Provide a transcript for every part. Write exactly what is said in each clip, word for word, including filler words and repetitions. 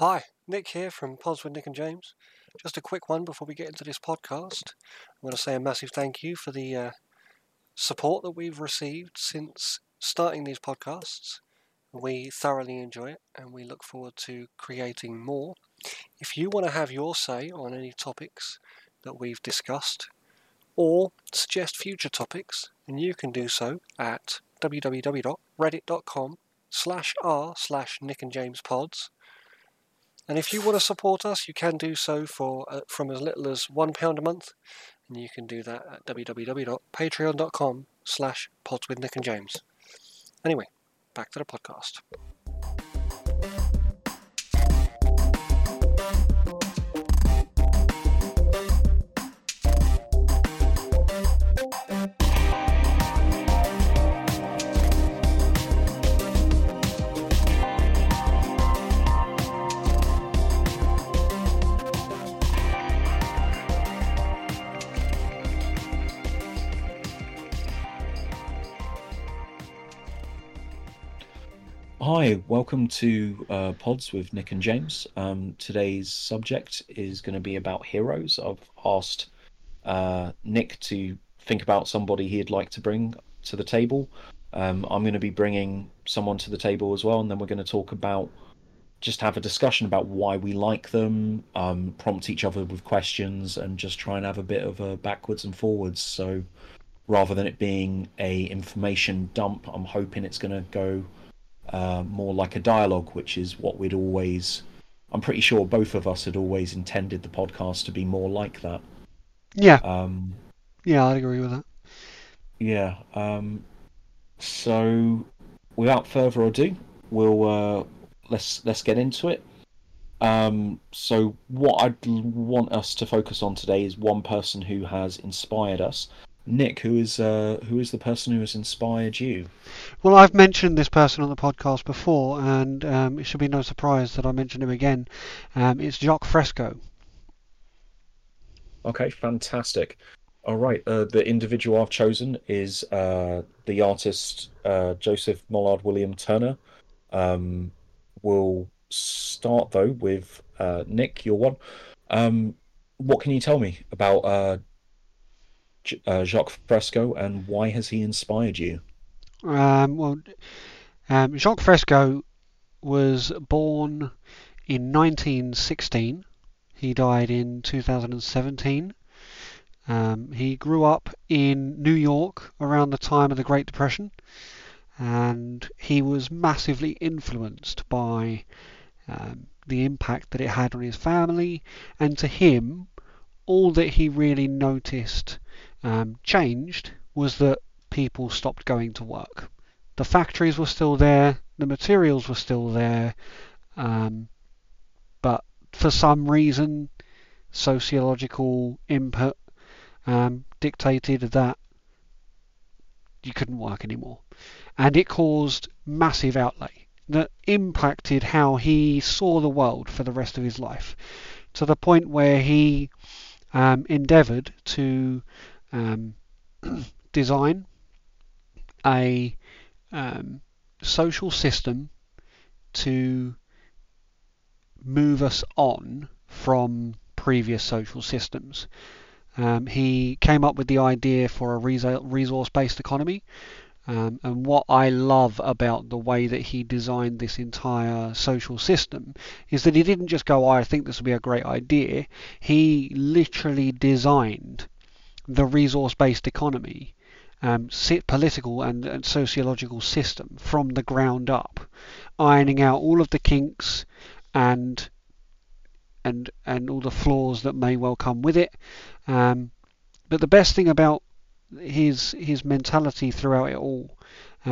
Hi, Nick here from Pods with Nick and James. Just a quick one before we get into this podcast. I want to say a massive thank you for the uh, support that we've received since starting these podcasts. We thoroughly enjoy it and we look forward to creating more. If you want to have your say on any topics that we've discussed or suggest future topics, then you can do so at www.reddit.com slash r slash Nick and James Pods. And if you want to support us, you can do so for uh, from as little as one pound a month. And you can do that at www.patreon.com slash pods with Nick and James. Anyway, back to the podcast. Hi, welcome to uh, Pods with Nick and James. Um, today's subject is going to be about heroes. I've asked uh, Nick to think about somebody he'd like to bring to the table. Um, I'm going to be bringing someone to the table as well, and then we're going to talk about, just have a discussion about why we like them, um, prompt each other with questions, and just try and have a bit of a backwards and forwards. So rather than it being a information dump, I'm hoping it's going to go Uh, more like a dialogue, which is what we'd always, I'm pretty sure both of us had always intended the podcast to be more like that. Yeah. Um, yeah, I'd agree with that. Yeah. Um, so, without further ado, we'll uh, let's let's get into it. Um, so, what I'd want us to focus on today is one person who has inspired us. Nick, who is uh, who is the person who has inspired you? Well, I've mentioned this person on the podcast before, and um, it should be no surprise that I mention him again. Um, it's Jacques Fresco. Okay, fantastic. All right, uh, the individual I've chosen is uh, the artist uh, Joseph Mallord William Turner. Um, we'll start, though, with uh, Nick, your one. Um, what can you tell me about uh Uh, Jacques Fresco, and why has he inspired you? Um, well, um, Jacques Fresco was born in nineteen sixteen. He died in two thousand seventeen. Um, he grew up in New York around the time of the Great Depression, and he was massively influenced by um, the impact that it had on his family, and to him, all that he really noticed Um, changed was that people stopped going to work. The factories were still there, the materials were still there, um, but for some reason sociological input um, dictated that you couldn't work anymore, and it caused massive outlay that impacted how he saw the world for the rest of his life, to the point where he um, endeavoured to Um, design a um, social system to move us on from previous social systems. Um, he came up with the idea for a resource-based economy, um, and what I love about the way that he designed this entire social system is that he didn't just go, oh, I think this would be a great idea. He literally designed the resource-based economy, um, political and, and sociological system from the ground up, ironing out all of the kinks and and and all the flaws that may well come with it. Um, but the best thing about his his mentality throughout it all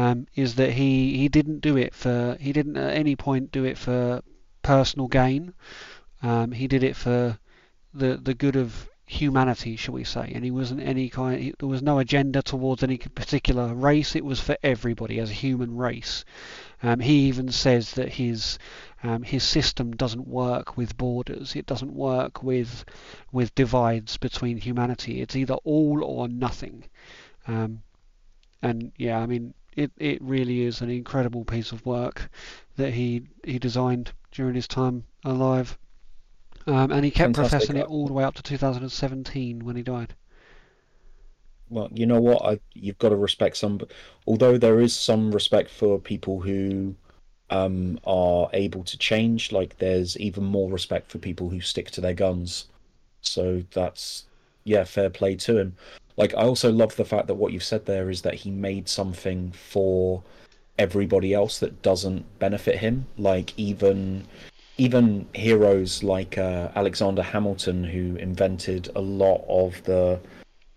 um, is that he he didn't do it for he didn't at any point do it for personal gain. Um, he did it for the the good of humanity, shall we say, and he wasn't any kind he, there was no agenda towards any particular race. It was for everybody as a human race. Um, he even says that his um, his system doesn't work with borders. It doesn't work with with divides between humanity. It's either all or nothing. Um, and yeah, I mean, it, it really is an incredible piece of work that he he designed. during his time alive. Um, and he kept Fantastic. professing it all the way up to two thousand seventeen when he died. Well, you know what? I, you've got to respect some... Although there is some respect for people who um, are able to change, like there's even more respect for people who stick to their guns. So that's, yeah, fair play to him. Like, I also love the fact that what you've said there is that he made something for everybody else that doesn't benefit him. Like, even... Even heroes like uh, Alexander Hamilton, who invented a lot of the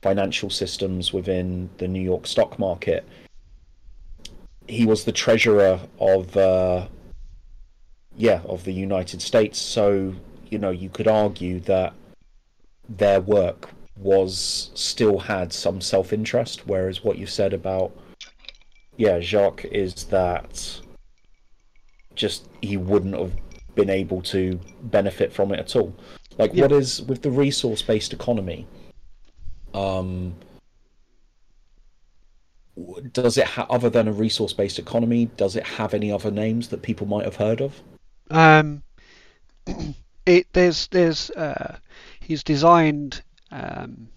financial systems within the New York stock market, he was the treasurer of, uh, yeah, of the United States. So, you know, you could argue that their work was still had some self-interest, whereas what you said about, yeah, Jacques is that just he wouldn't have been able to benefit from it at all. Like, yeah. What is with the resource-based economy? Um, does it ha- other than a resource-based economy? Does it have any other names that people might have heard of? Um, it there's there's uh, he's designed um,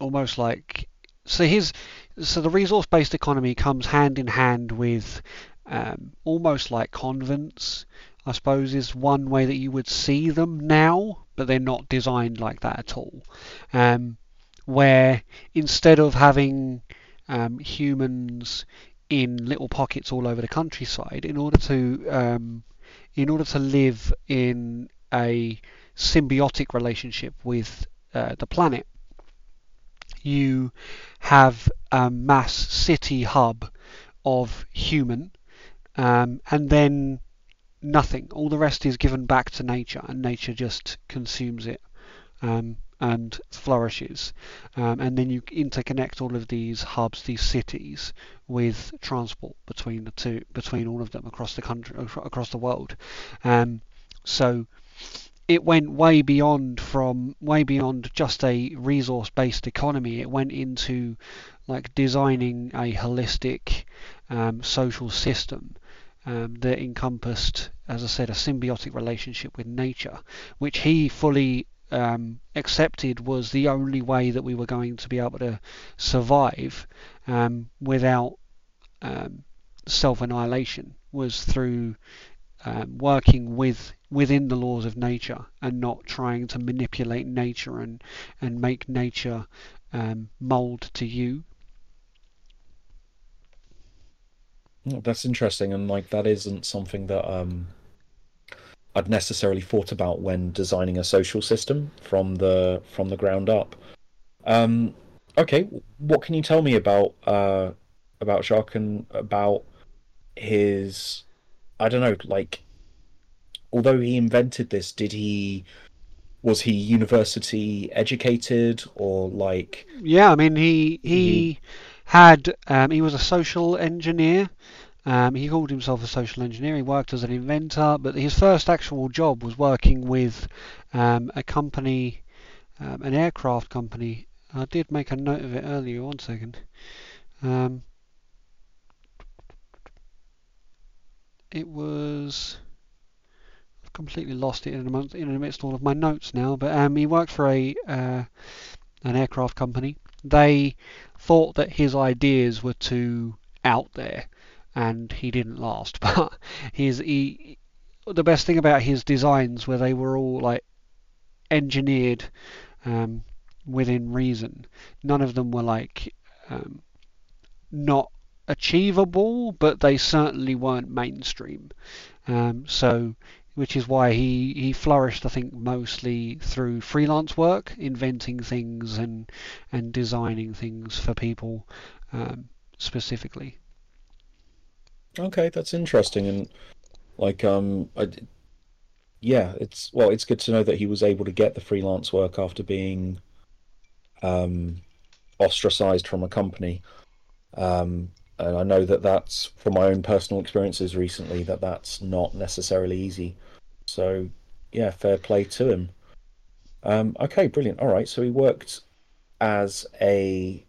almost like so his so the resource-based economy comes hand in hand with um, almost like convents, I suppose, is one way that you would see them now, but they're not designed like that at all. Um, where instead of having um, humans in little pockets all over the countryside, in order to um, in order to live in a symbiotic relationship with uh, the planet, you have a mass city hub of human, um, and then nothing. All the rest is given back to nature, and nature just consumes it um, and flourishes. Um, and then you interconnect all of these hubs, these cities, with transport between the two, between all of them across the country, across the world. Um, so it went way beyond from way beyond just a resource-based economy. It went into like designing a holistic um, social system. Um, that encompassed, as I said, a symbiotic relationship with nature, which he fully um, accepted was the only way that we were going to be able to survive um, without um, self-annihilation, was through um, working with within the laws of nature and not trying to manipulate nature and, and make nature um, mould to you. That's interesting, and like that isn't something that um, I'd necessarily thought about when designing a social system from the from the ground up. Um, okay, what can you tell me about uh, about Jacques and about his? I don't know. Like, although he invented this, did he? Was he university educated or like? Yeah, I mean, he he. he... Had um, he was a social engineer. Um, he called himself a social engineer. He worked as an inventor, but his first actual job was working with um, a company, um, an aircraft company. I did make a note of it earlier. One second. Um, it was. I've completely lost it in amongst, in amidst all of my notes now. But um, he worked for a uh, an aircraft company. They thought that his ideas were too out there, and he didn't last. But his he, the best thing about his designs were they were all like engineered um, within reason. None of them were like um, not achievable, but they certainly weren't mainstream. Um, so. Which is why he, he flourished, I think, mostly through freelance work, inventing things and and designing things for people um, specifically. Okay, that's interesting, and like um, I, yeah, it's well, it's good to know that he was able to get the freelance work after being um, ostracized from a company. Um, And I know that that's, from my own personal experiences recently, that that's not necessarily easy. So, yeah, fair play to him. Um, okay, brilliant. All right, so he worked as a,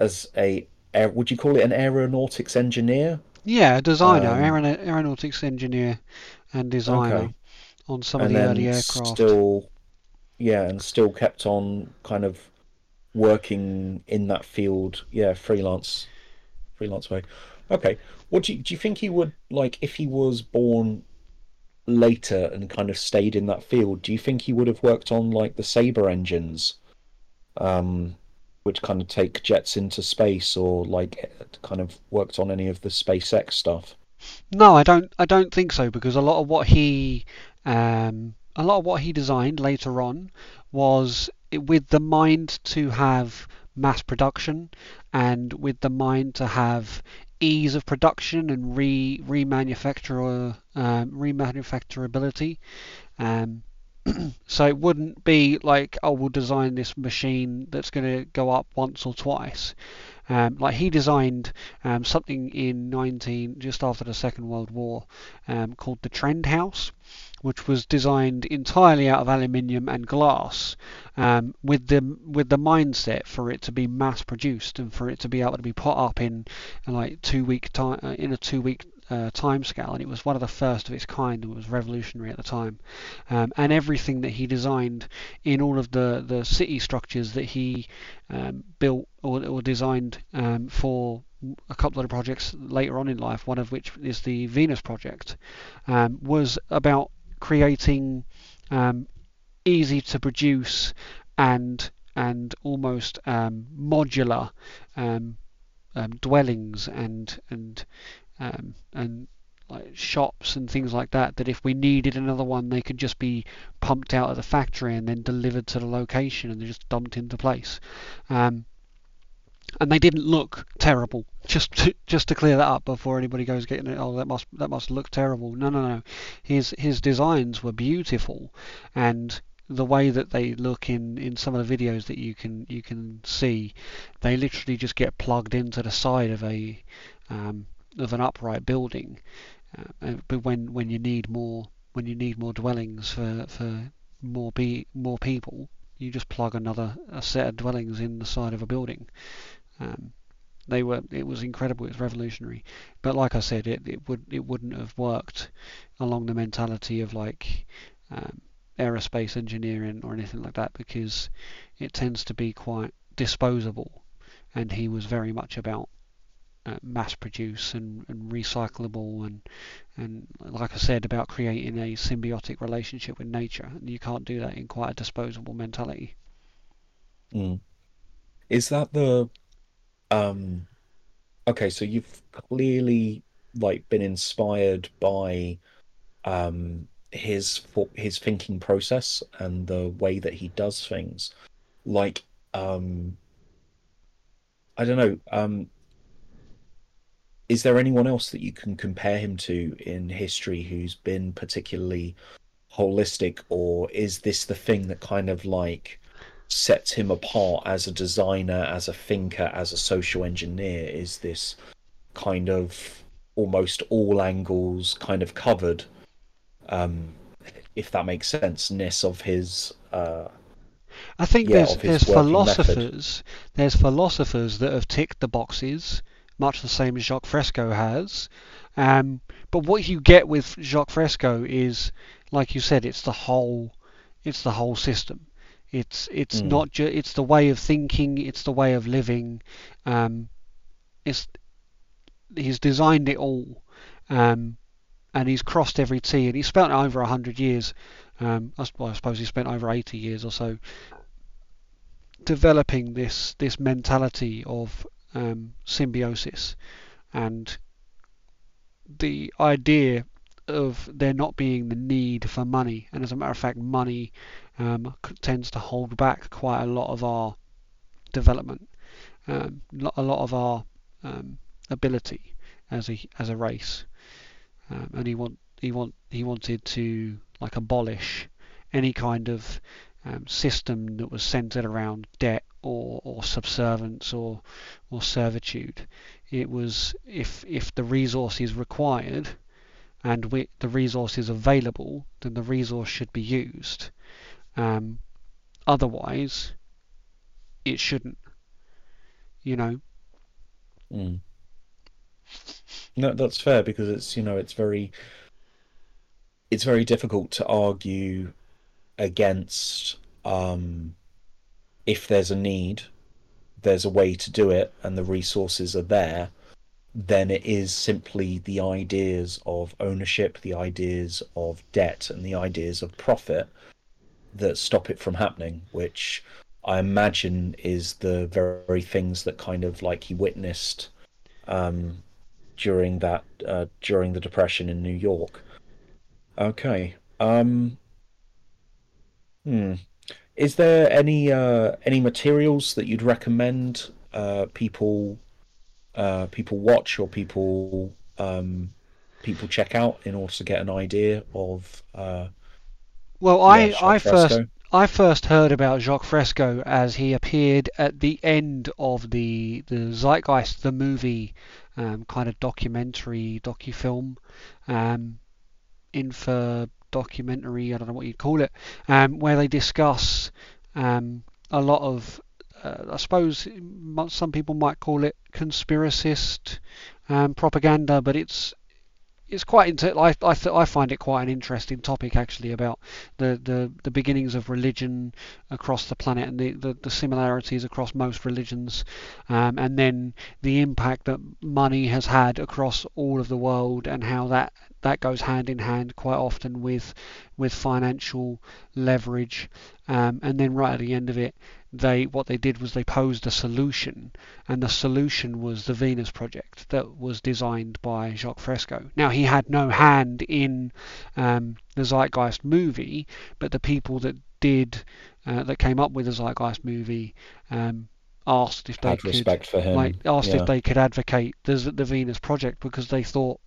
as a, would you call it an aeronautics engineer? Yeah, a designer, um, aeronautics engineer. and designer okay. on some and of the early aircraft. Still, yeah, and still kept on kind of working in that field, yeah, freelance, freelance way. Okay, what do you, do you think he would, like, if he was born later and kind of stayed in that field, do you think he would have worked on, like, the Sabre engines, um, which kind of take jets into space, or, like, kind of worked on any of the SpaceX stuff? No, I don't. I don't think so, because a lot of what he, um, a lot of what he designed later on was with the mind to have mass production, and with the mind to have ease of production and re remanufacture um, remanufacturability. Um, so it wouldn't be like, oh, we'll design this machine that's going to go up once or twice. Um, like he designed um, something in nineteen just after the Second World War um, called the Trend House, which was designed entirely out of aluminium and glass, um, with the with the mindset for it to be mass produced and for it to be able to be put up in, in like two week time in a two week uh, time scale. And it was one of the first of its kind, and was revolutionary at the time. Um, and everything that he designed in all of the the city structures that he um, built or, or designed um, for a couple of the projects later on in life, one of which is the Venus Project, um, was about creating um, easy to produce and and almost um, modular um, um, dwellings and and um, and like shops and things like that. That if we needed another one, they could just be pumped out of the factory and then delivered to the location, and they're just dumped into place. Um, And they didn't look terrible. Just to, just to clear that up before anybody goes getting it. Oh, that must that must look terrible. No, no, no. His his designs were beautiful, and the way that they look in, in some of the videos that you can you can see, they literally just get plugged into the side of a um, of an upright building. Uh, but when, when you need more when you need more dwellings for for more be more people, you just plug another a set of dwellings in the side of a building. Um, they were. It was incredible. It was revolutionary. But like I said, it, it would it wouldn't have worked along the mentality of like um, aerospace engineering or anything like that, because it tends to be quite disposable. And he was very much about uh, mass produce and, and recyclable and and like I said, about creating a symbiotic relationship with nature. And you can't do that in quite a disposable mentality. Mm. Is that the Um, okay, so you've clearly like been inspired by um, his his thinking process and the way that he does things. Like, um, I don't know. Um, is there anyone else that you can compare him to in history who's been particularly holistic, or is this the thing that kind of like sets him apart as a designer, as a thinker, as a social engineer? Is this kind of almost all angles kind of covered, um, if that makes sense, ness of his uh, I think yeah, there's, there's philosophers method. There's philosophers that have ticked the boxes much the same as Jacques Fresco has, um, but what you get with Jacques Fresco is, like you said, it's the whole it's the whole system. It's it's mm. not ju- it's the way of thinking, it's the way of living. Um, it's he's designed it all, um, and he's crossed every T. And he spent over a hundred years. Um, I, well, I suppose he spent over eighty years or so developing this this mentality of um, symbiosis, and the idea of there not being the need for money. And as a matter of fact, money um, tends to hold back quite a lot of our development, um, a lot of our um, ability as a as a race. Um, and he want he want he wanted to like abolish any kind of um, system that was centered around debt or or subservience or or servitude. It was if if the resource is required, and we, the resource is available, then the resource should be used. Um, otherwise, it shouldn't. You know. Mm. No, that's fair, because it's you know it's very it's very difficult to argue against um, if there's a need, there's a way to do it, and the resources are there, then it is simply the ideas of ownership, the ideas of debt, and the ideas of profit that stop it from happening, which I imagine is the very things that kind of like he witnessed um, during that uh, during the Depression in New York. Okay. Um, hmm. Is there any uh, any materials that you'd recommend uh, people uh, people watch or people um, people check out in order to get an idea of? Uh, well, yeah, I Jacques I Fresco? first I first heard about Jacques Fresco as he appeared at the end of the the Zeitgeist, the movie, um, kind of documentary docufilm, um, info. documentary, I don't know what you'd call it, um, where they discuss um, a lot of, uh, I suppose some people might call it conspiracist um, propaganda, but it's it's quite, inter- I I, th- I find it quite an interesting topic actually, about the, the, the beginnings of religion across the planet and the, the, the similarities across most religions, um, and then the impact that money has had across all of the world and how that that goes hand in hand quite often with with financial leverage. Um, and then right at the end of it, they what they did was they posed a solution, and the solution was the Venus Project that was designed by Jacques Fresco. Now, he had no hand in um, the Zeitgeist movie, but the people that did uh, that came up with the Zeitgeist movie um, asked if they had could respect for him. Like, asked yeah. if they could advocate the, the Venus Project, because they thought,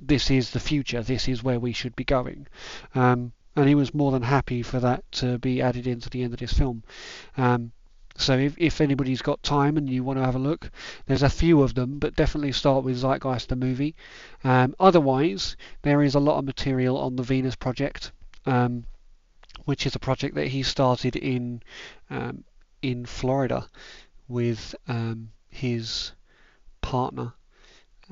this is the future, this is where we should be going. Um, and he was more than happy for that to be added into the end of this film. Um, so if, if anybody's got time and you want to have a look, there's a few of them, but definitely start with Zeitgeist the movie. Um, otherwise, there is a lot of material on the Venus Project, um, which is a project that he started in um, in Florida with um, his partner,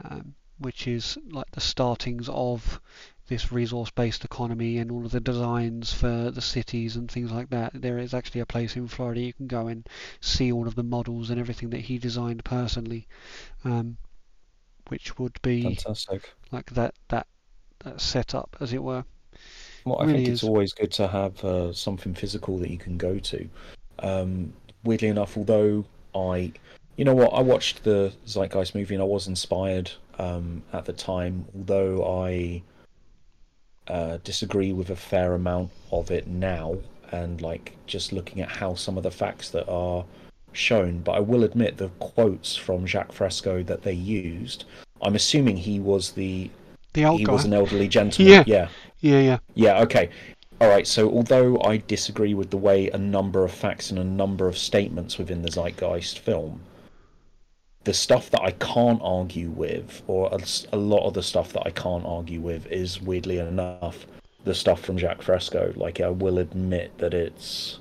um, which is like the startings of this resource-based economy and all of the designs for the cities and things like that. There is actually a place in Florida you can go and see all of the models and everything that he designed personally, um, which would be fantastic. Like that that, that setup, as it were. Well, I really think it's is. always good to have uh, something physical that you can go to. Um, weirdly enough, although I, you know what, I watched the Zeitgeist movie and I was inspired. Um, at the time, although I uh, disagree with a fair amount of it now, and like just looking at how some of the facts that are shown, but I will admit the quotes from Jacques Fresco that they used, I'm assuming he was the the old he guy. was an elderly gentleman. yeah. yeah, yeah, yeah, yeah. Okay, all right. So although I disagree with the way a number of facts and a number of statements within the Zeitgeist film, the stuff that I can't argue with, or a, a lot of the stuff that I can't argue with, is weirdly enough the stuff from Jacques Fresco. Like, I will admit that it's,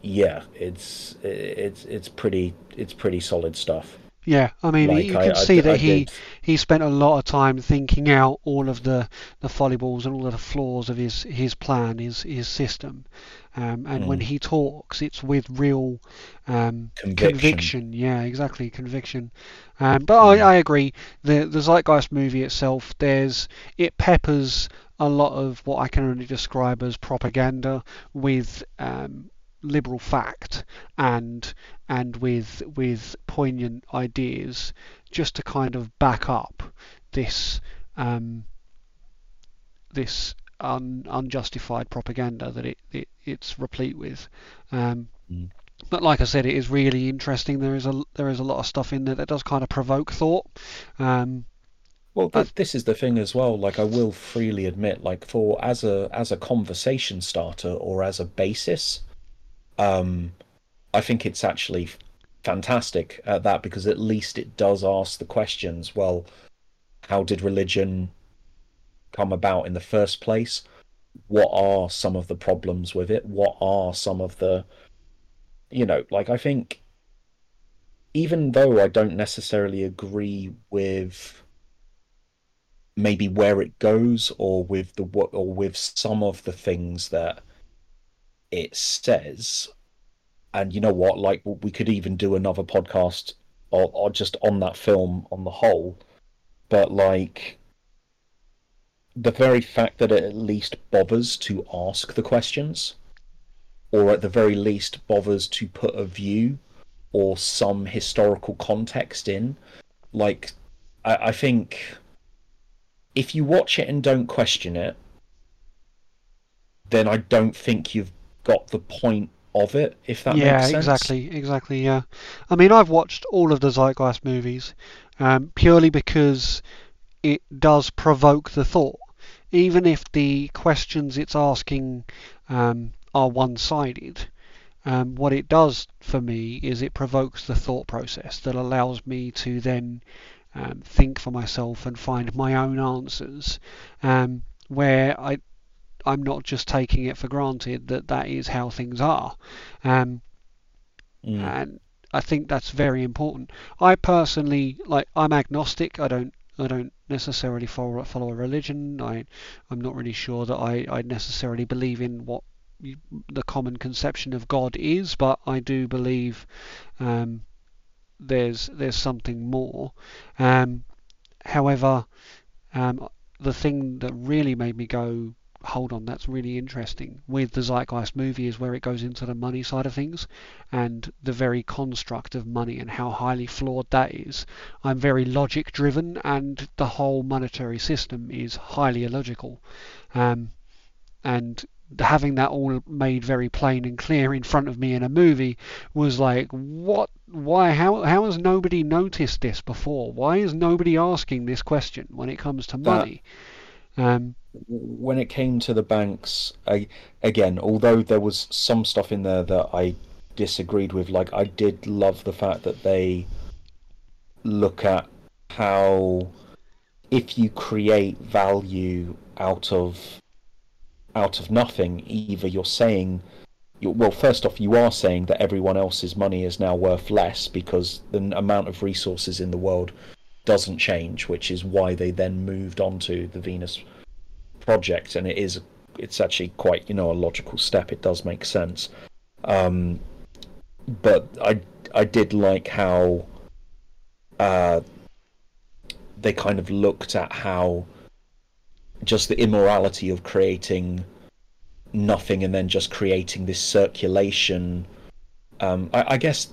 yeah, it's it's it's pretty it's pretty solid stuff. Yeah, I mean, like, you can I, see I, that I he, he spent a lot of time thinking out all of the, the follies and all of the flaws of his, his plan, his, his system. Um, and mm. when he talks, it's with real um, conviction. conviction. Yeah, exactly, conviction. Um, but mm. I, I agree, the, the Zeitgeist movie itself, there's it peppers a lot of what I can only describe as propaganda with... Um, liberal fact and and with with poignant ideas, just to kind of back up this um, this un, unjustified propaganda that it, it it's replete with. Um, mm. But like I said, it is really interesting. There is a there is a lot of stuff in there that does kind of provoke thought. Um, well, th- this is the thing as well. Like, I will freely admit, like for as a as a conversation starter or as a basis. Um, I think it's actually fantastic at that, because at least it does ask the questions, well, how did religion come about in the first place? What are some of the problems with it? What are some of the, you know, like I think even though I don't necessarily agree with maybe where it goes, or with the what, or with some of the things that it says. And you know what? Like, we could even do another podcast or, or just on that film on the whole. But like, the very fact that it at least bothers to ask the questions, or at the very least bothers to put a view or some historical context in, like, I, I think if you watch it and don't question it, then I don't think you've got the point of it, if that yeah, makes sense. Yeah, exactly, exactly, yeah. I mean, I've watched all of the Zeitgeist movies um, purely because it does provoke the thought, even if the questions it's asking um, are one-sided. Um, what it does for me is it provokes the thought process that allows me to then um, think for myself and find my own answers, um, where I, I'm not just taking it for granted that that is how things are. Um, mm. And I think that's very important. I personally, like, I'm agnostic. I don't I don't necessarily follow, follow a religion. I, I'm not really sure that I, I necessarily believe in what you, the common conception of God is, but I do believe um, there's there's something more. Um, however, um, the thing that really made me go, hold on, that's really interesting, with the Zeitgeist movie is where it goes into the money side of things and the very construct of money and how highly flawed that is. I'm very logic driven, and the whole monetary system is highly illogical, um, and having that all made very plain and clear in front of me in a movie was like, what, why, how how has nobody noticed this before? Why is nobody asking this question when it comes to money? Um, when it came to the banks, I, again, although there was some stuff in there that I disagreed with, like, I did love the fact that they look at how if you create value out of out of nothing, either you're saying, you're, well, first off, you are saying that everyone else's money is now worth less because the amount of resources in the world doesn't change, which is why they then moved on to the Venus Project, and it is it's actually quite, you know, a logical step. It does make sense. Um, but I I did like how uh, they kind of looked at how just the immorality of creating nothing and then just creating this circulation. Um, I, I guess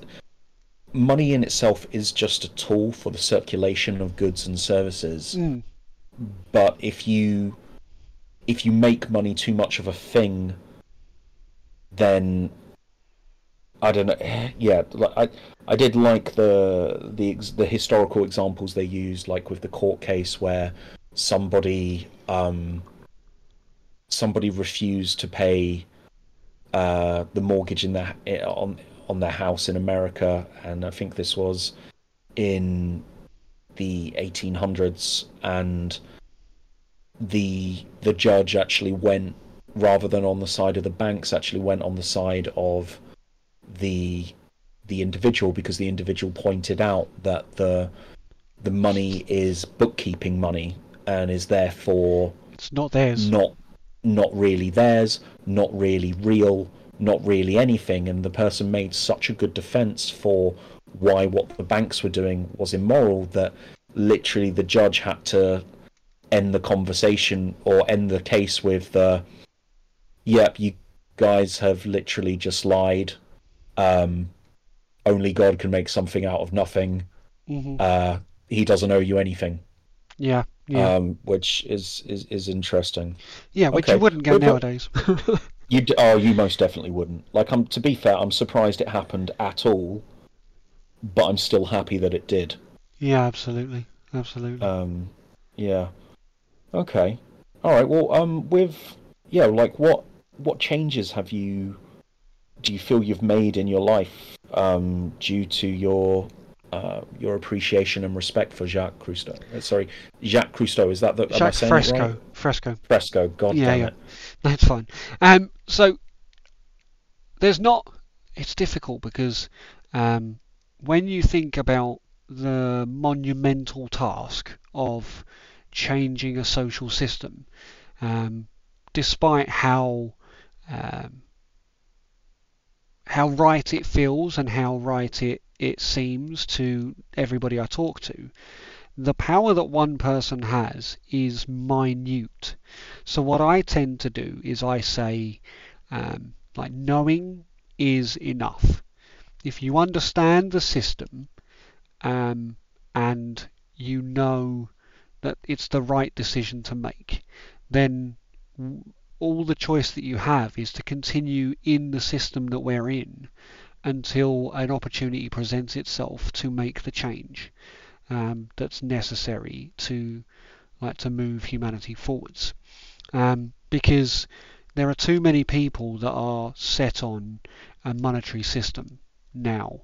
money in itself is just a tool for the circulation of goods and services. Mm. But if you if you make money too much of a thing, then I don't know. Yeah, I I did like the the the historical examples they used, like with the court case where somebody um, somebody refused to pay uh, the mortgage in their on on their house in America, and I think this was in the eighteen hundreds, and the the judge actually went, rather than on the side of the banks, actually went on the side of the the individual, because the individual pointed out that the the money is bookkeeping money and is therefore it's not theirs, not not really theirs, not really real, not really anything. And the person made such a good defense for why what the banks were doing was immoral that literally the judge had to end the conversation or end the case with the, yep, you guys have literally just lied. Um, only God can make something out of nothing. Mm-hmm. Uh, he doesn't owe you anything. Yeah. Yeah. Um, which is, is, is interesting. Yeah, which okay. You wouldn't get but, nowadays. you d- oh, you most definitely wouldn't. Like, I'm, to be fair, I'm surprised it happened at all, but I'm still happy that it did. Yeah, absolutely. Absolutely. Um, yeah. Okay. All right. Well, um, with, yeah, like, what what changes have you, do you feel you've made in your life um, due to your uh, your appreciation and respect for Jacques Cousteau? Sorry, Jacques Cousteau. Is that the am I saying Fresco. It right? Fresco. Fresco. God yeah, damn yeah. it. That's fine. Um, so there's not. It's difficult because um, when you think about the monumental task of changing a social system, um, despite how um, how right it feels and how right it, it seems to everybody I talk to. The power that one person has is minute. So what I tend to do is I say, um, like, knowing is enough. If you understand the system, um, and you know that it's the right decision to make, then all the choice that you have is to continue in the system that we're in until an opportunity presents itself to make the change um, that's necessary to like to move humanity forwards. Um, because there are too many people that are set on a monetary system now.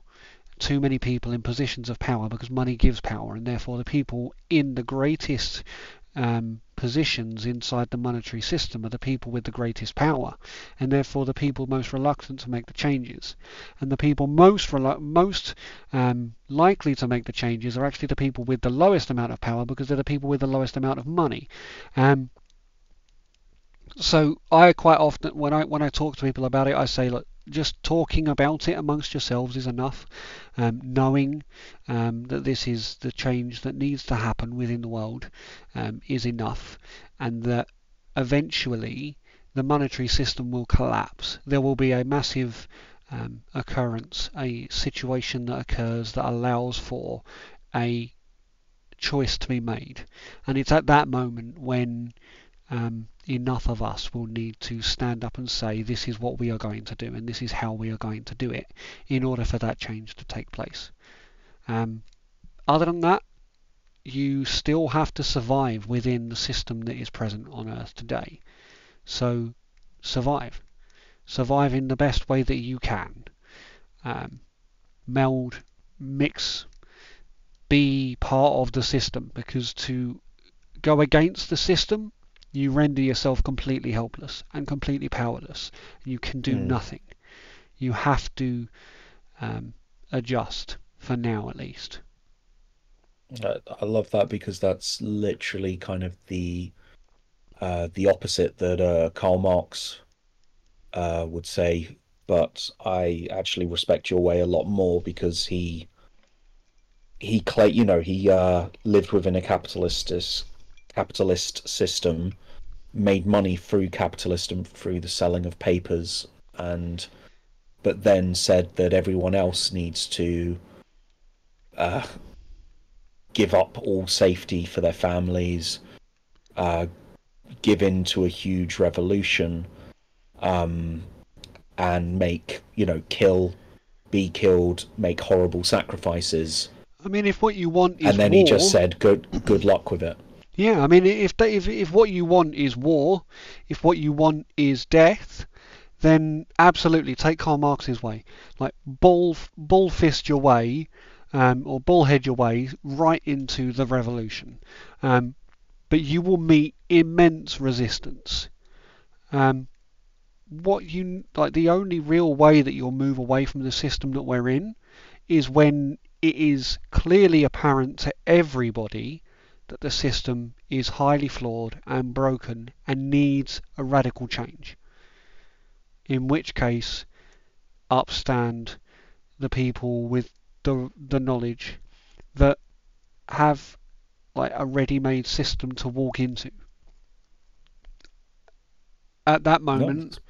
Too many people in positions of power, because money gives power, and therefore the people in the greatest um, positions inside the monetary system are the people with the greatest power, and therefore the people most reluctant to make the changes. And the people most relu most um, likely to make the changes are actually the people with the lowest amount of power, because they're the people with the lowest amount of money. Um, so I quite often, when I when I talk to people about it, I say, look, just talking about it amongst yourselves is enough. Um, knowing um, that this is the change that needs to happen within the world um, is enough, and that eventually the monetary system will collapse. There will be a massive um, occurrence, a situation that occurs that allows for a choice to be made, and it's at that moment when Um, enough of us will need to stand up and say, this is what we are going to do, and this is how we are going to do it, in order for that change to take place. Um, other than that, you still have to survive within the system that is present on Earth today. So survive. Survive in the best way that you can. Um, meld, mix, be part of the system, because to go against the system, you render yourself completely helpless and completely powerless. You can do mm. nothing. You have to um, adjust, for now at least. I, I love that, because that's literally kind of the uh, the opposite that uh, Karl Marx uh, would say. But I actually respect your way a lot more, because he he claimed, you know, he uh, lived within a capitalist capitalist system. Made money through capitalism, through the selling of papers, and but then said that everyone else needs to uh, give up all safety for their families, uh, give in to a huge revolution, um, and make, you know, kill, be killed, make horrible sacrifices. I mean, if what you want is and then war... he just said, good, good luck with it. Yeah, I mean, if, they, if if what you want is war, if what you want is death, then absolutely take Karl Marx's way. Like, ball ball fist your way, um, or bullhead your way right into the revolution. Um, but you will meet immense resistance. Um, what you like, the only real way that you'll move away from the system that we're in is when it is clearly apparent to everybody that the system is highly flawed and broken and needs a radical change. In which case, upstand the people with the the knowledge that have like a ready-made system to walk into. At that moment, Yep.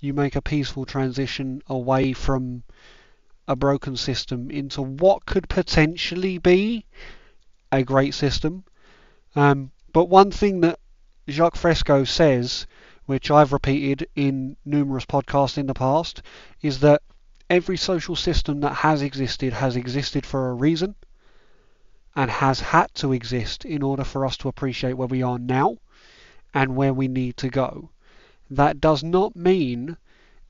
you make a peaceful transition away from a broken system into what could potentially be a great system. Um, but one thing that Jacques Fresco says, which I've repeated in numerous podcasts in the past, is that every social system that has existed has existed for a reason, and has had to exist in order for us to appreciate where we are now and where we need to go. That does not mean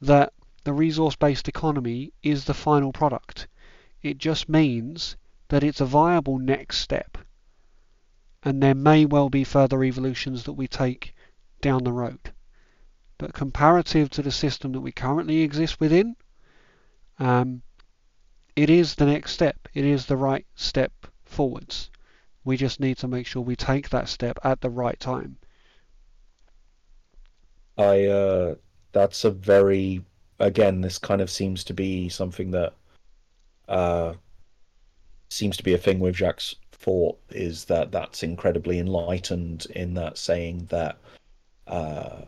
that the resource-based economy is the final product. It just means that it's a viable next step. And there may well be further evolutions that we take down the road. But comparative to the system that we currently exist within, um, it is the next step. It is the right step forwards. We just need to make sure we take that step at the right time. I, uh, that's a very, again, this kind of seems to be something that, uh, seems to be a thing with Jacques' thought, is that that's incredibly enlightened in that saying that, uh,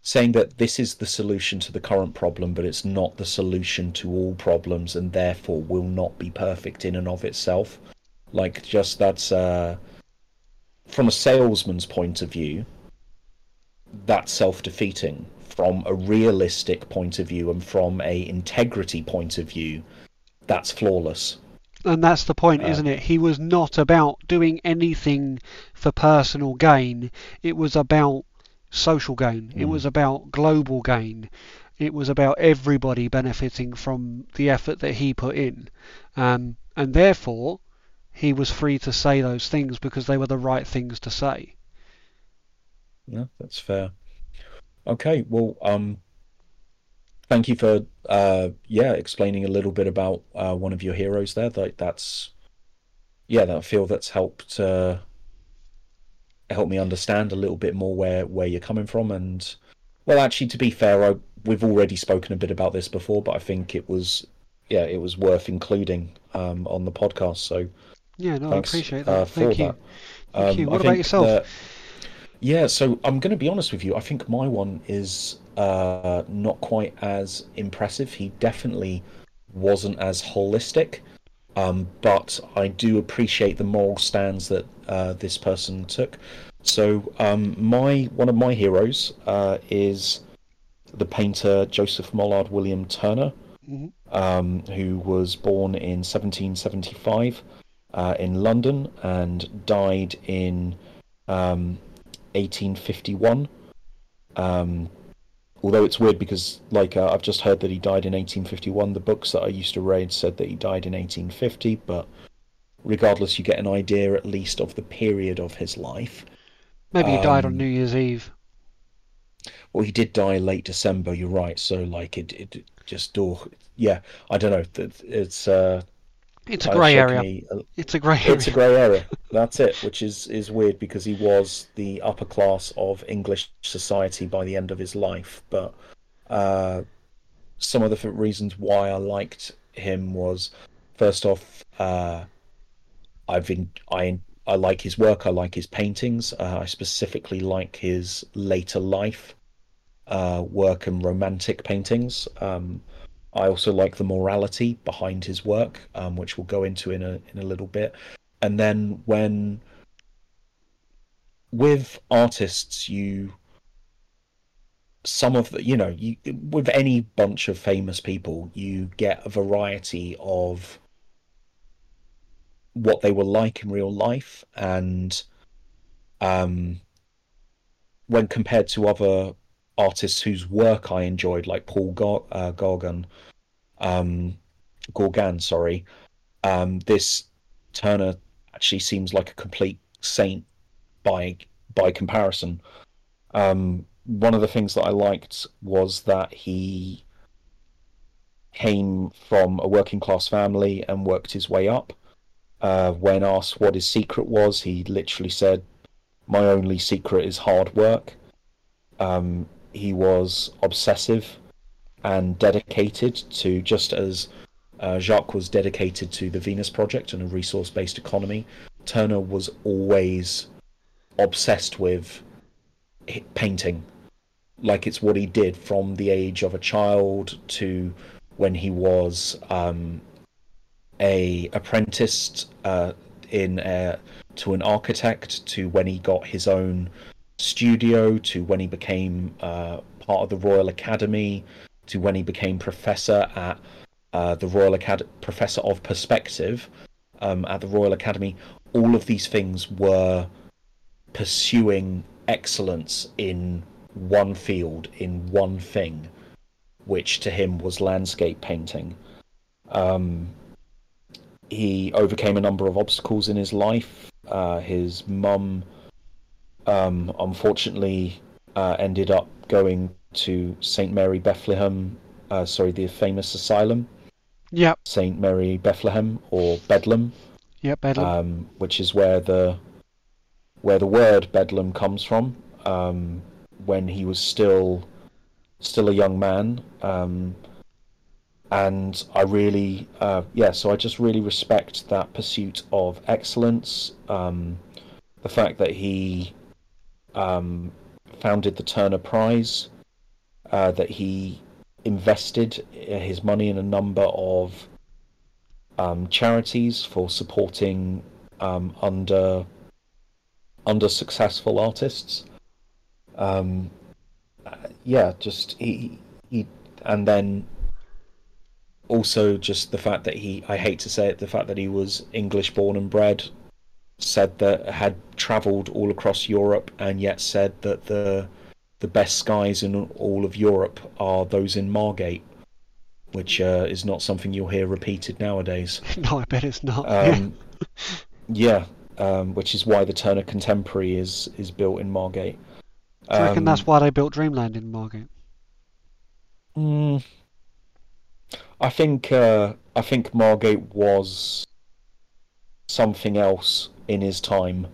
saying that this is the solution to the current problem, but it's not the solution to all problems, and therefore will not be perfect in and of itself. Like, just that's, uh, from a salesman's point of view, that's self-defeating. From a realistic point of view and from a integrity point of view, that's flawless. And that's the point, uh, isn't it? He was not about doing anything for personal gain. It was about social gain. It was about global gain. It was about everybody benefiting from the effort that he put in, um, and therefore he was free to say those things because they were the right things to say. Yeah, that's fair. Okay, well, um, thank you for uh, yeah explaining a little bit about uh, one of your heroes there. That that's yeah, that I feel that's helped. Uh, help me understand a little bit more where, where you're coming from. And, well, actually, to be fair, I, we've already spoken a bit about this before, but I think it was, yeah, it was worth including um, on the podcast. So yeah, no, thanks, I appreciate that. Uh, Thank you. That. Thank um, you. What I about yourself? That, yeah, so I'm going to be honest with you. I think my one is uh, not quite as impressive. He definitely wasn't as holistic. Um, but I do appreciate the moral stance that uh, this person took. So um, my one of my heroes uh, is the painter Joseph Mallord William Turner, mm-hmm. um, who was born in seventeen seventy-five uh, in London and died in um, eighteen fifty-one. Um, Although it's weird because, like, uh, I've just heard that he died in eighteen fifty-one. The books that I used to read said that he died in eighteen fifty, but regardless, you get an idea at least of the period of his life. Maybe um, he died on New Year's Eve. Well, he did die late December, you're right. So, like, it, it just, oh, yeah, I don't know. It's, uh, it's a grey area. Me, uh, it's a grey area. It's a grey area. That's it, which is, is weird because he was the upper class of English society by the end of his life. But uh, some of the reasons why I liked him was, first off, uh, I've in, I I like his work. I like his paintings. Uh, I specifically like his later life uh, work and romantic paintings. Um, I also like the morality behind his work, um, which we'll go into in a in a little bit. And then when with artists, you some of the, you know, you, with any bunch of famous people, you get a variety of what they were like in real life, and um, when compared to other artists whose work I enjoyed, like Paul Gor- uh, Gauguin, um, Gauguin, sorry, um, this Turner actually seems like a complete saint by by comparison. Um, one of the things that I liked was that he came from a working class family and worked his way up. Uh, when asked what his secret was, he literally said, "My only secret is hard work." Um, He was obsessive and dedicated to, just as uh, Jacques was dedicated to the Venus Project and a resource-based economy, Turner was always obsessed with painting. Like, it's what he did from the age of a child to when he was um, a apprenticed uh, in a, to an architect, to when he got his own studio, to when he became uh, part of the Royal Academy, to when he became professor at uh, the Royal Academy, professor of perspective um, at the Royal Academy. All of these things were pursuing excellence in one field, in one thing, which to him was landscape painting. Um, he overcame a number of obstacles in his life. Uh, his mum Um, unfortunately, uh, ended up going to Saint Mary Bethlehem, uh, sorry, the famous asylum. Yeah. Saint Mary Bethlehem, or Bedlam. Yeah, Bedlam. Um, which is where the where the word Bedlam comes from. Um, when he was still still a young man, um, and I really, uh, yeah. So I just really respect that pursuit of excellence. Um, the fact that he um, founded the Turner Prize, uh, that he invested his money in a number of um, charities for supporting um, under under successful artists. Um, yeah, just he, he, and then also just the fact that he, I hate to say it, the fact that he was English born and bred, said that had travelled all across Europe, and yet said that the the best skies in all of Europe are those in Margate, which uh, is not something you'll hear repeated nowadays. No, I bet it's not. Um, yeah, um, which is why the Turner Contemporary is is built in Margate. Do you reckon um, that's why they built Dreamland in Margate? Mm, I think uh, I think Margate was something else in his time,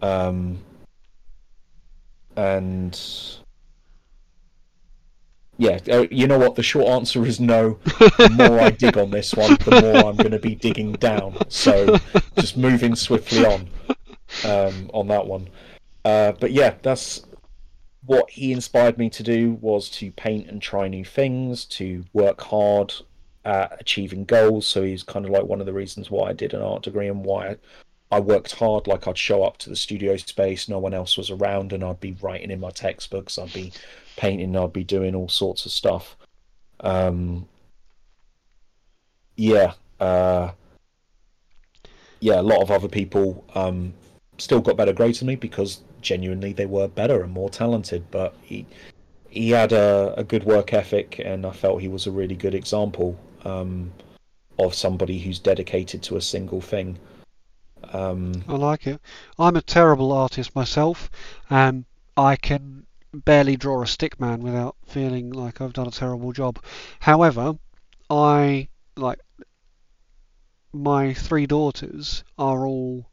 um, and yeah, you know what? The short answer is no. The more I dig on this one, the more I'm going to be digging down. So just moving swiftly on um, on that one. Uh, but yeah, that's what he inspired me to do, was to paint and try new things, to work hard at achieving goals. So he's kind of like one of the reasons why I did an art degree and why I worked hard. Like, I'd show up to the studio space, no one else was around, and I'd be writing in my textbooks, I'd be painting, I'd be doing all sorts of stuff. Um, yeah, uh, yeah, a lot of other people um, still got better grades than me because genuinely they were better and more talented, but he he had a, a good work ethic, and I felt he was a really good example um, of somebody who's dedicated to a single thing. Um, I like it. I'm a terrible artist myself, and I can barely draw a stick man without feeling like I've done a terrible job. However, I like my three daughters are all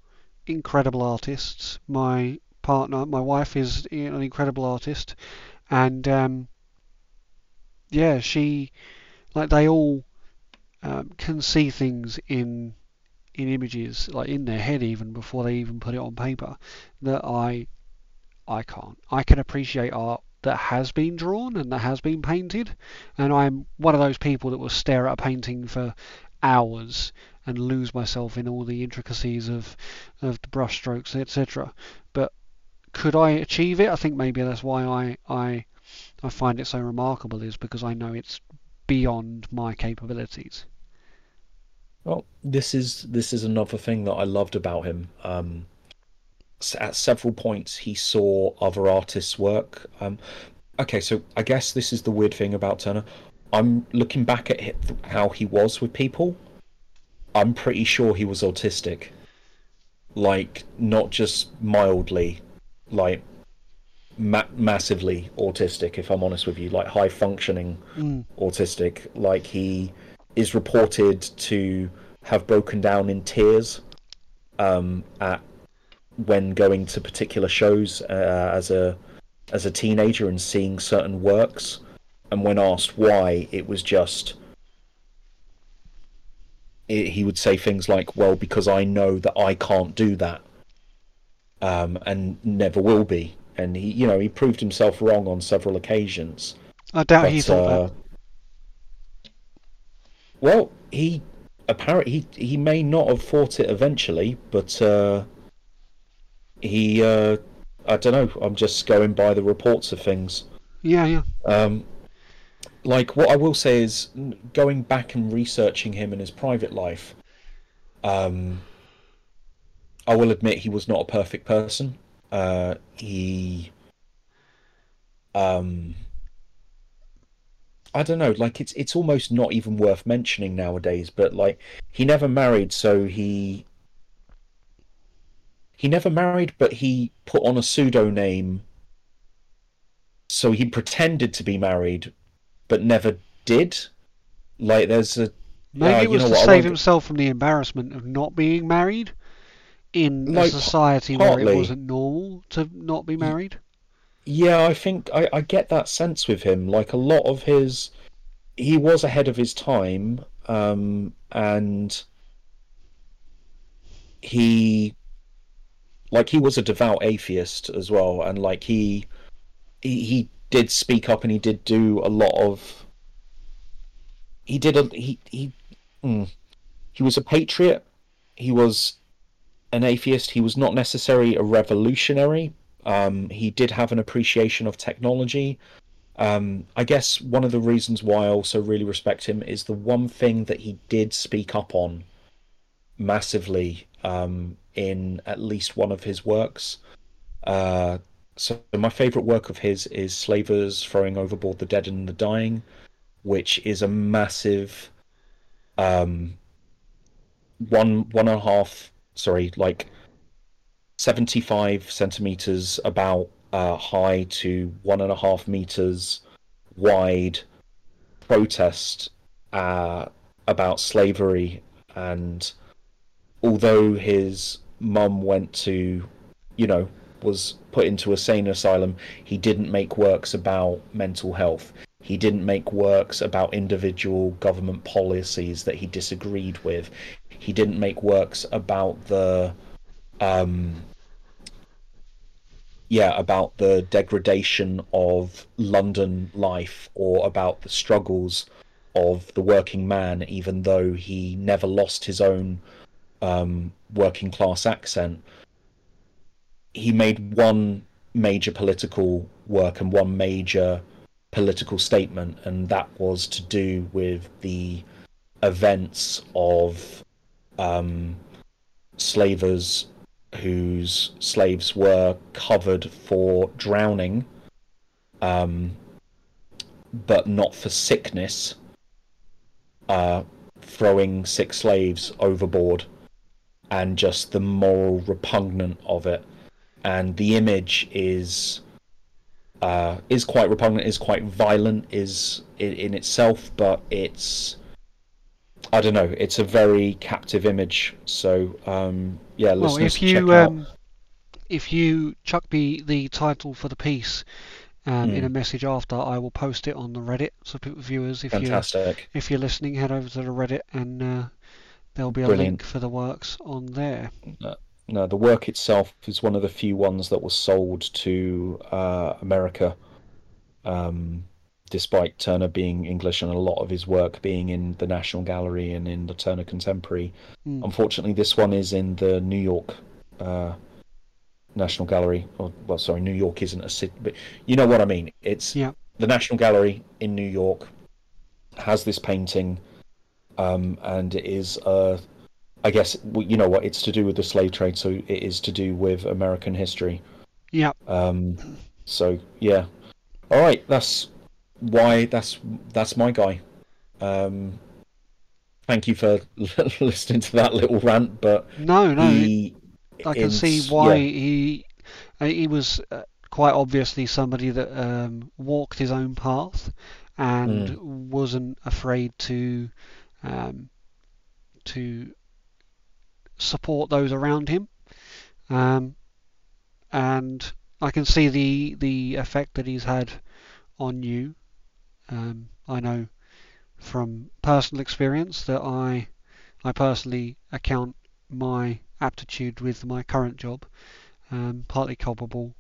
incredible artists. My partner, my wife, is an incredible artist, and um, yeah, she, like, they all um, can see things in in images, like in their head, even before they even put it on paper, that I I can't. I can appreciate art that has been drawn and that has been painted, and I'm one of those people that will stare at a painting for hours and lose myself in all the intricacies of, of the brush strokes, et cetera. But could I achieve it? I think maybe that's why I, I I find it so remarkable, is because I know it's beyond my capabilities. Well, this is this is another thing that I loved about him. Um, at several points, he saw other artists' work. Um, okay, so I guess this is the weird thing about Turner. I'm looking back at how he was with people. I'm pretty sure he was autistic, like, not just mildly, like ma- massively autistic, if I'm honest with you, like high functioning mm. autistic. Like, he is reported to have broken down in tears um, at when going to particular shows uh, as a as a teenager and seeing certain works, and when asked why, it was just he would say things like, well, because I know that I can't do that, um, and never will be. And he, you know, he proved himself wrong on several occasions. I doubt but, he thought uh, that. Well, he apparently he, he may not have thought it eventually, but uh, he uh, I don't know. I'm just going by the reports of things. Yeah, yeah. Um. Like, what I will say is, going back and researching him in his private life, um, I will admit he was not a perfect person. Uh, he, um, I don't know. Like, it's it's almost not even worth mentioning nowadays. But, like, he never married, so he he never married, but he put on a pseudonym, so he pretended to be married, but never did. Like, there's a Maybe uh, it was you know to what, save himself from the embarrassment of not being married in no, a society partly. where it wasn't normal to not be married. Yeah, I think I, I get that sense with him. Like a lot of his... He was ahead of his time, um, and he... Like, he was a devout atheist as well, and, like, he, he he did speak up and he did do a lot of... He did a... He, he, mm, he was a patriot, he was an atheist, he was not necessarily a revolutionary. Um, he did have an appreciation of technology. Um, I guess one of the reasons why I also really respect him is the one thing that he did speak up on massively... Um, in at least one of his works. Uh, so my favourite work of his is Slavers Throwing Overboard the Dead and the Dying, which is a massive um, one, one and a half, sorry, like seventy-five centimetres about uh, high to one and a half metres wide protest uh, about slavery. And although his mum went to, you know, was put into a sane asylum, he didn't make works about mental health. He didn't make works about individual government policies that he disagreed with. He didn't make works about the, um, yeah, about the degradation of London life or about the struggles of the working man, even though he never lost his own um working class accent. He made one major political work and one major political statement, and that was to do with the events of um slavers whose slaves were covered for drowning um but not for sickness, uh throwing sick slaves overboard, and just the moral repugnant of it. And the image is uh, is quite repugnant, is quite violent is in, in itself, but it's, I don't know, it's a very captive image. So, um, yeah, listeners, well, if you, check um, out. If you chuck me the title for the piece um, mm. in a message after, I will post it on the Reddit. So viewers, if, you, if you're listening, head over to the Reddit and... Uh, There'll be a Brilliant. link for the works on there. No, no, the work itself is one of the few ones that was sold to uh, America, um, despite Turner being English and a lot of his work being in the National Gallery and in the Turner Contemporary. Mm. Unfortunately, this one is in the New York uh, National Gallery. Or, well, sorry, New York isn't a city, but you know what I mean. It's yeah. The National Gallery in New York has this painting. Um, and it is, uh, I guess, you know what, it's to do with the slave trade, so it is to do with American history. Yeah. Um. So, yeah. All right, that's why, that's that's my guy. Um. Thank you for listening to that little rant, but... No, no, he, I can see why yeah. he he was quite obviously somebody that um, walked his own path and mm. wasn't afraid to... Um, to support those around him, um, and I can see the the effect that he's had on you. Um, I know from personal experience that I I personally account my aptitude with my current job um, partly culpable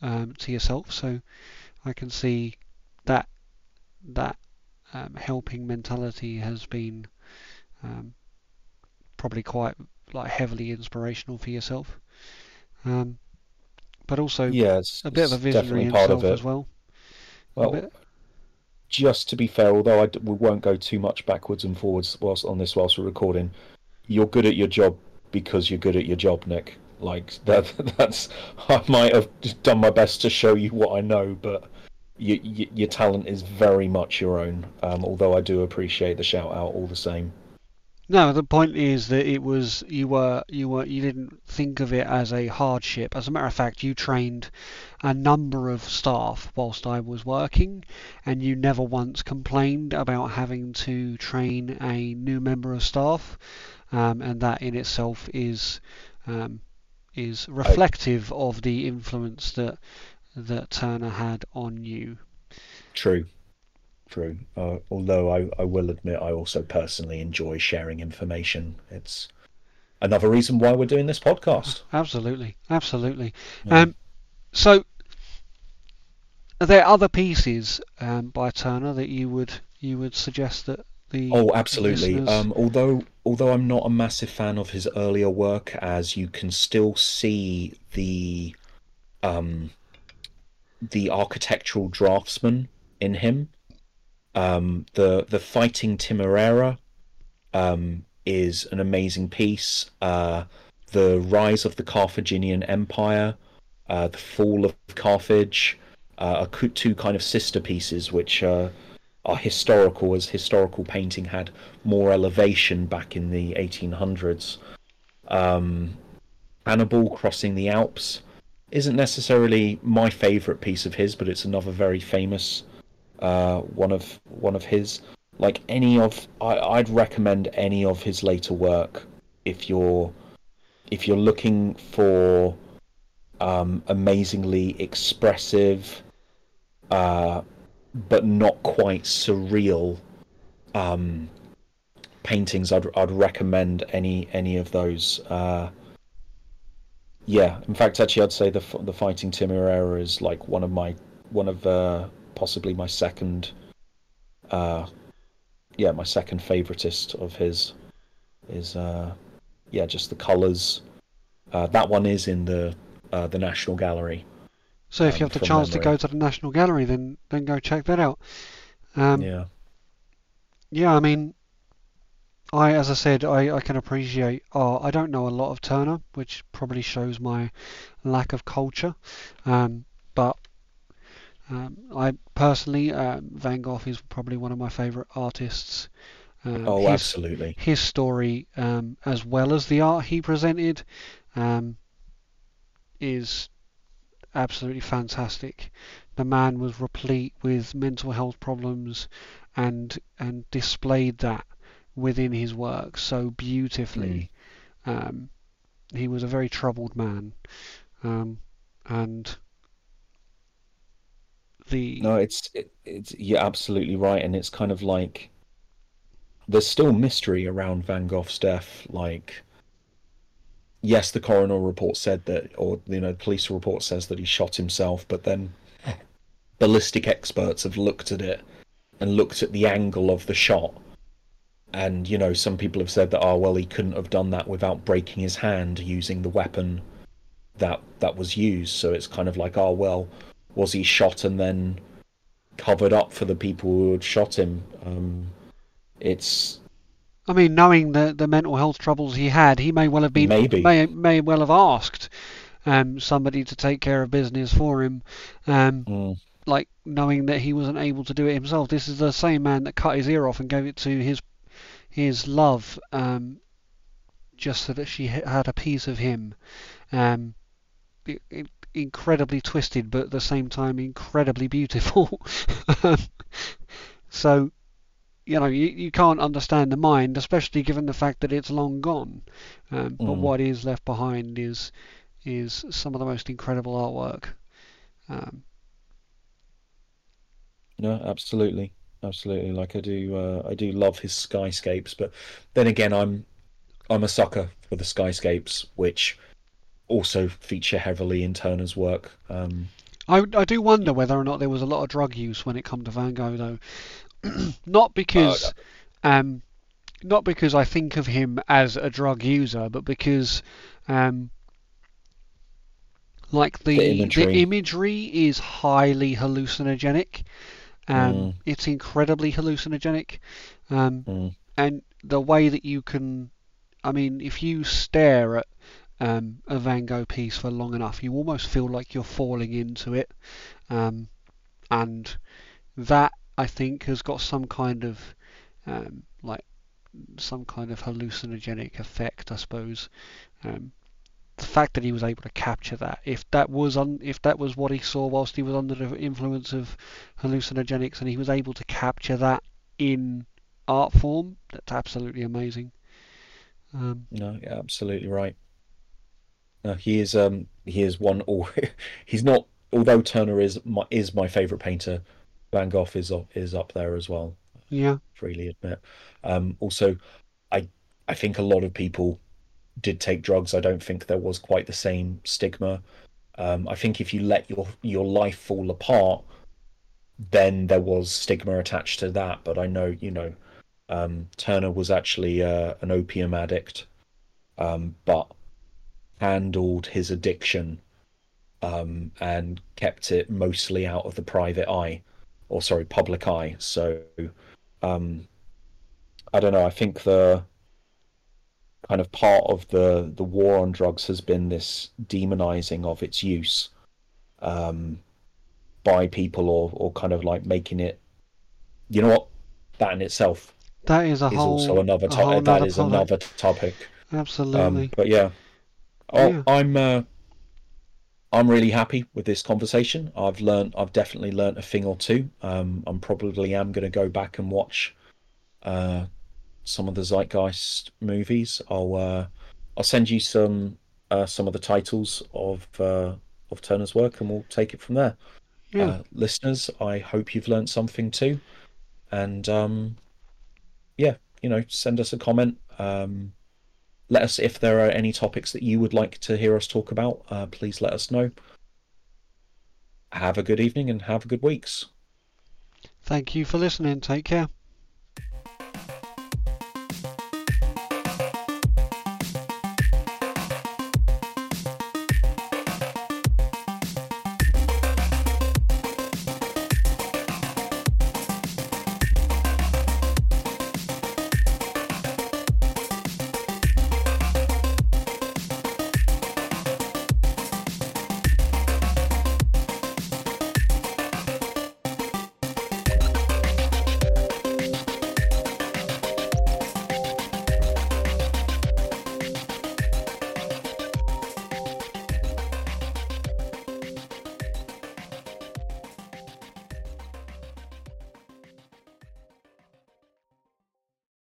um, to yourself, so I can see that that. Um, helping mentality has been um, probably quite like heavily inspirational for yourself, um, but also yeah, it's, a bit it's of a visionary part of it as well. Well, just to be fair, although I d- we won't go too much backwards and forwards whilst on this whilst we're recording, you're good at your job because you're good at your job, Nick. Like that, that's I might have done my best to show you what I know, but. You, you, your talent is very much your own, um, although I do appreciate the shout out all the same. No, the point is that it was you were you were you didn't think of it as a hardship. As a matter of fact, you trained a number of staff whilst I was working, and you never once complained about having to train a new member of staff, um, and that in itself is um, is reflective of the influence that that Turner had on you. True. True. Uh, although I, I will admit I also personally enjoy sharing information. It's another reason why we're doing this podcast. Absolutely, absolutely. Yeah. Um, so are there other pieces um, by Turner that you would you would suggest that the oh, absolutely. Listeners... Um, although although I'm not a massive fan of his earlier work, as you can still see the um the architectural draftsman in him. Um, the the Fighting Temeraire um, is an amazing piece. Uh, the Rise of the Carthaginian Empire, uh, the Fall of Carthage, uh, are two kind of sister pieces which uh, are historical, as historical painting had more elevation back in the eighteen hundreds. Um, Hannibal Crossing the Alps isn't necessarily my favourite piece of his, but it's another very famous. Uh, one of one of his, like any of, I, I'd recommend any of his later work if you're if you're looking for um, amazingly expressive, uh, but not quite surreal um, paintings. I'd I'd recommend any any of those. Uh, yeah, in fact, actually, I'd say the the Fighting Temeraire is like one of my one of uh, possibly my second, uh, yeah, my second favouritist of his is, uh, yeah, just the colours. Uh, that one is in the uh, the National Gallery. So if um, you have the chance memory. to go to the National Gallery, then then go check that out. Um, yeah. Yeah, I mean, I as I said, I, I can appreciate. Oh, I don't know a lot of Turner, which probably shows my lack of culture, um, but. Um, I personally, um, Van Gogh is probably one of my favourite artists. Um, oh, his, absolutely. His story, um, as well as the art he presented, um, is absolutely fantastic. The man was replete with mental health problems and and displayed that within his work so beautifully. Mm. Um, he was a very troubled man. Um, and... The... No, it's it, it's you're absolutely right, and it's kind of like there's still mystery around Van Gogh's death. Like, yes, the coroner report said that, or you know, the police report says that he shot himself, but then ballistic experts have looked at it and looked at the angle of the shot, and you know, some people have said that, oh well, he couldn't have done that without breaking his hand using the weapon that that was used. So it's kind of like, oh well. Was he shot and then covered up for the people who had shot him? Um, it's. I mean, knowing the the mental health troubles he had, he may well have been maybe may may well have asked um, somebody to take care of business for him. Um, mm. Like knowing that he wasn't able to do it himself. This is the same man that cut his ear off and gave it to his his love, um, just so that she had a piece of him. Um, it, it, incredibly twisted, but at the same time incredibly beautiful. So you know, you, you can't understand the mind, especially given the fact that it's long gone, um, mm. but what is left behind is is some of the most incredible artwork. Um, no, absolutely, absolutely. Like I do, uh, I do love his skyscapes, but then again, I'm I'm a sucker for the skyscapes, which also feature heavily in Turner's work. Um, I, I do wonder whether or not there was a lot of drug use when it come to Van Gogh, though. Not because, oh, no. um, not because I think of him as a drug user, but because, um, like the the imagery, the imagery is highly hallucinogenic. Um, mm. It's incredibly hallucinogenic, um, mm. and the way that you can, I mean, if you stare at Um, a Van Gogh piece for long enough, you almost feel like you're falling into it, um, and that I think has got some kind of um, like some kind of hallucinogenic effect, I suppose. Um, the fact that he was able to capture that, if that was un, if that was what he saw whilst he was under the influence of hallucinogenics, and he was able to capture that in art form, that's absolutely amazing. Um, no, yeah, absolutely right. No, he is um he is one. All he's not. Although Turner is my is my favourite painter, Van Gogh is up, is up there as well. Yeah, freely admit. Um, also, I I think a lot of people did take drugs. I don't think there was quite the same stigma. Um, I think if you let your your life fall apart, then there was stigma attached to that. But I know you know um, Turner was actually uh, an opium addict, um, but handled his addiction um, and kept it mostly out of the private eye, or sorry, public eye. So um, I don't know. I think the kind of part of the, the war on drugs has been this demonizing of its use um, by people, or, or kind of like making it, you know what, that in itself that is a is whole also another topic. That is product. another topic. Absolutely. Um, but yeah, oh, yeah. I'm uh, I'm really happy with this conversation. I've learned, I've definitely learned a thing or two. Um, I'm probably am going to go back and watch Uh, some of the Zeitgeist movies. I'll uh, I'll send you some uh, some of the titles of uh, of Turner's work, and we'll take it from there. Yeah. Uh, listeners, I hope you've learned something too, and um, yeah, you know, send us a comment. Um, let us, if there are any topics that you would like to hear us talk about, uh, please let us know. Have a good evening and have a good weeks. Thank you for listening. Take care.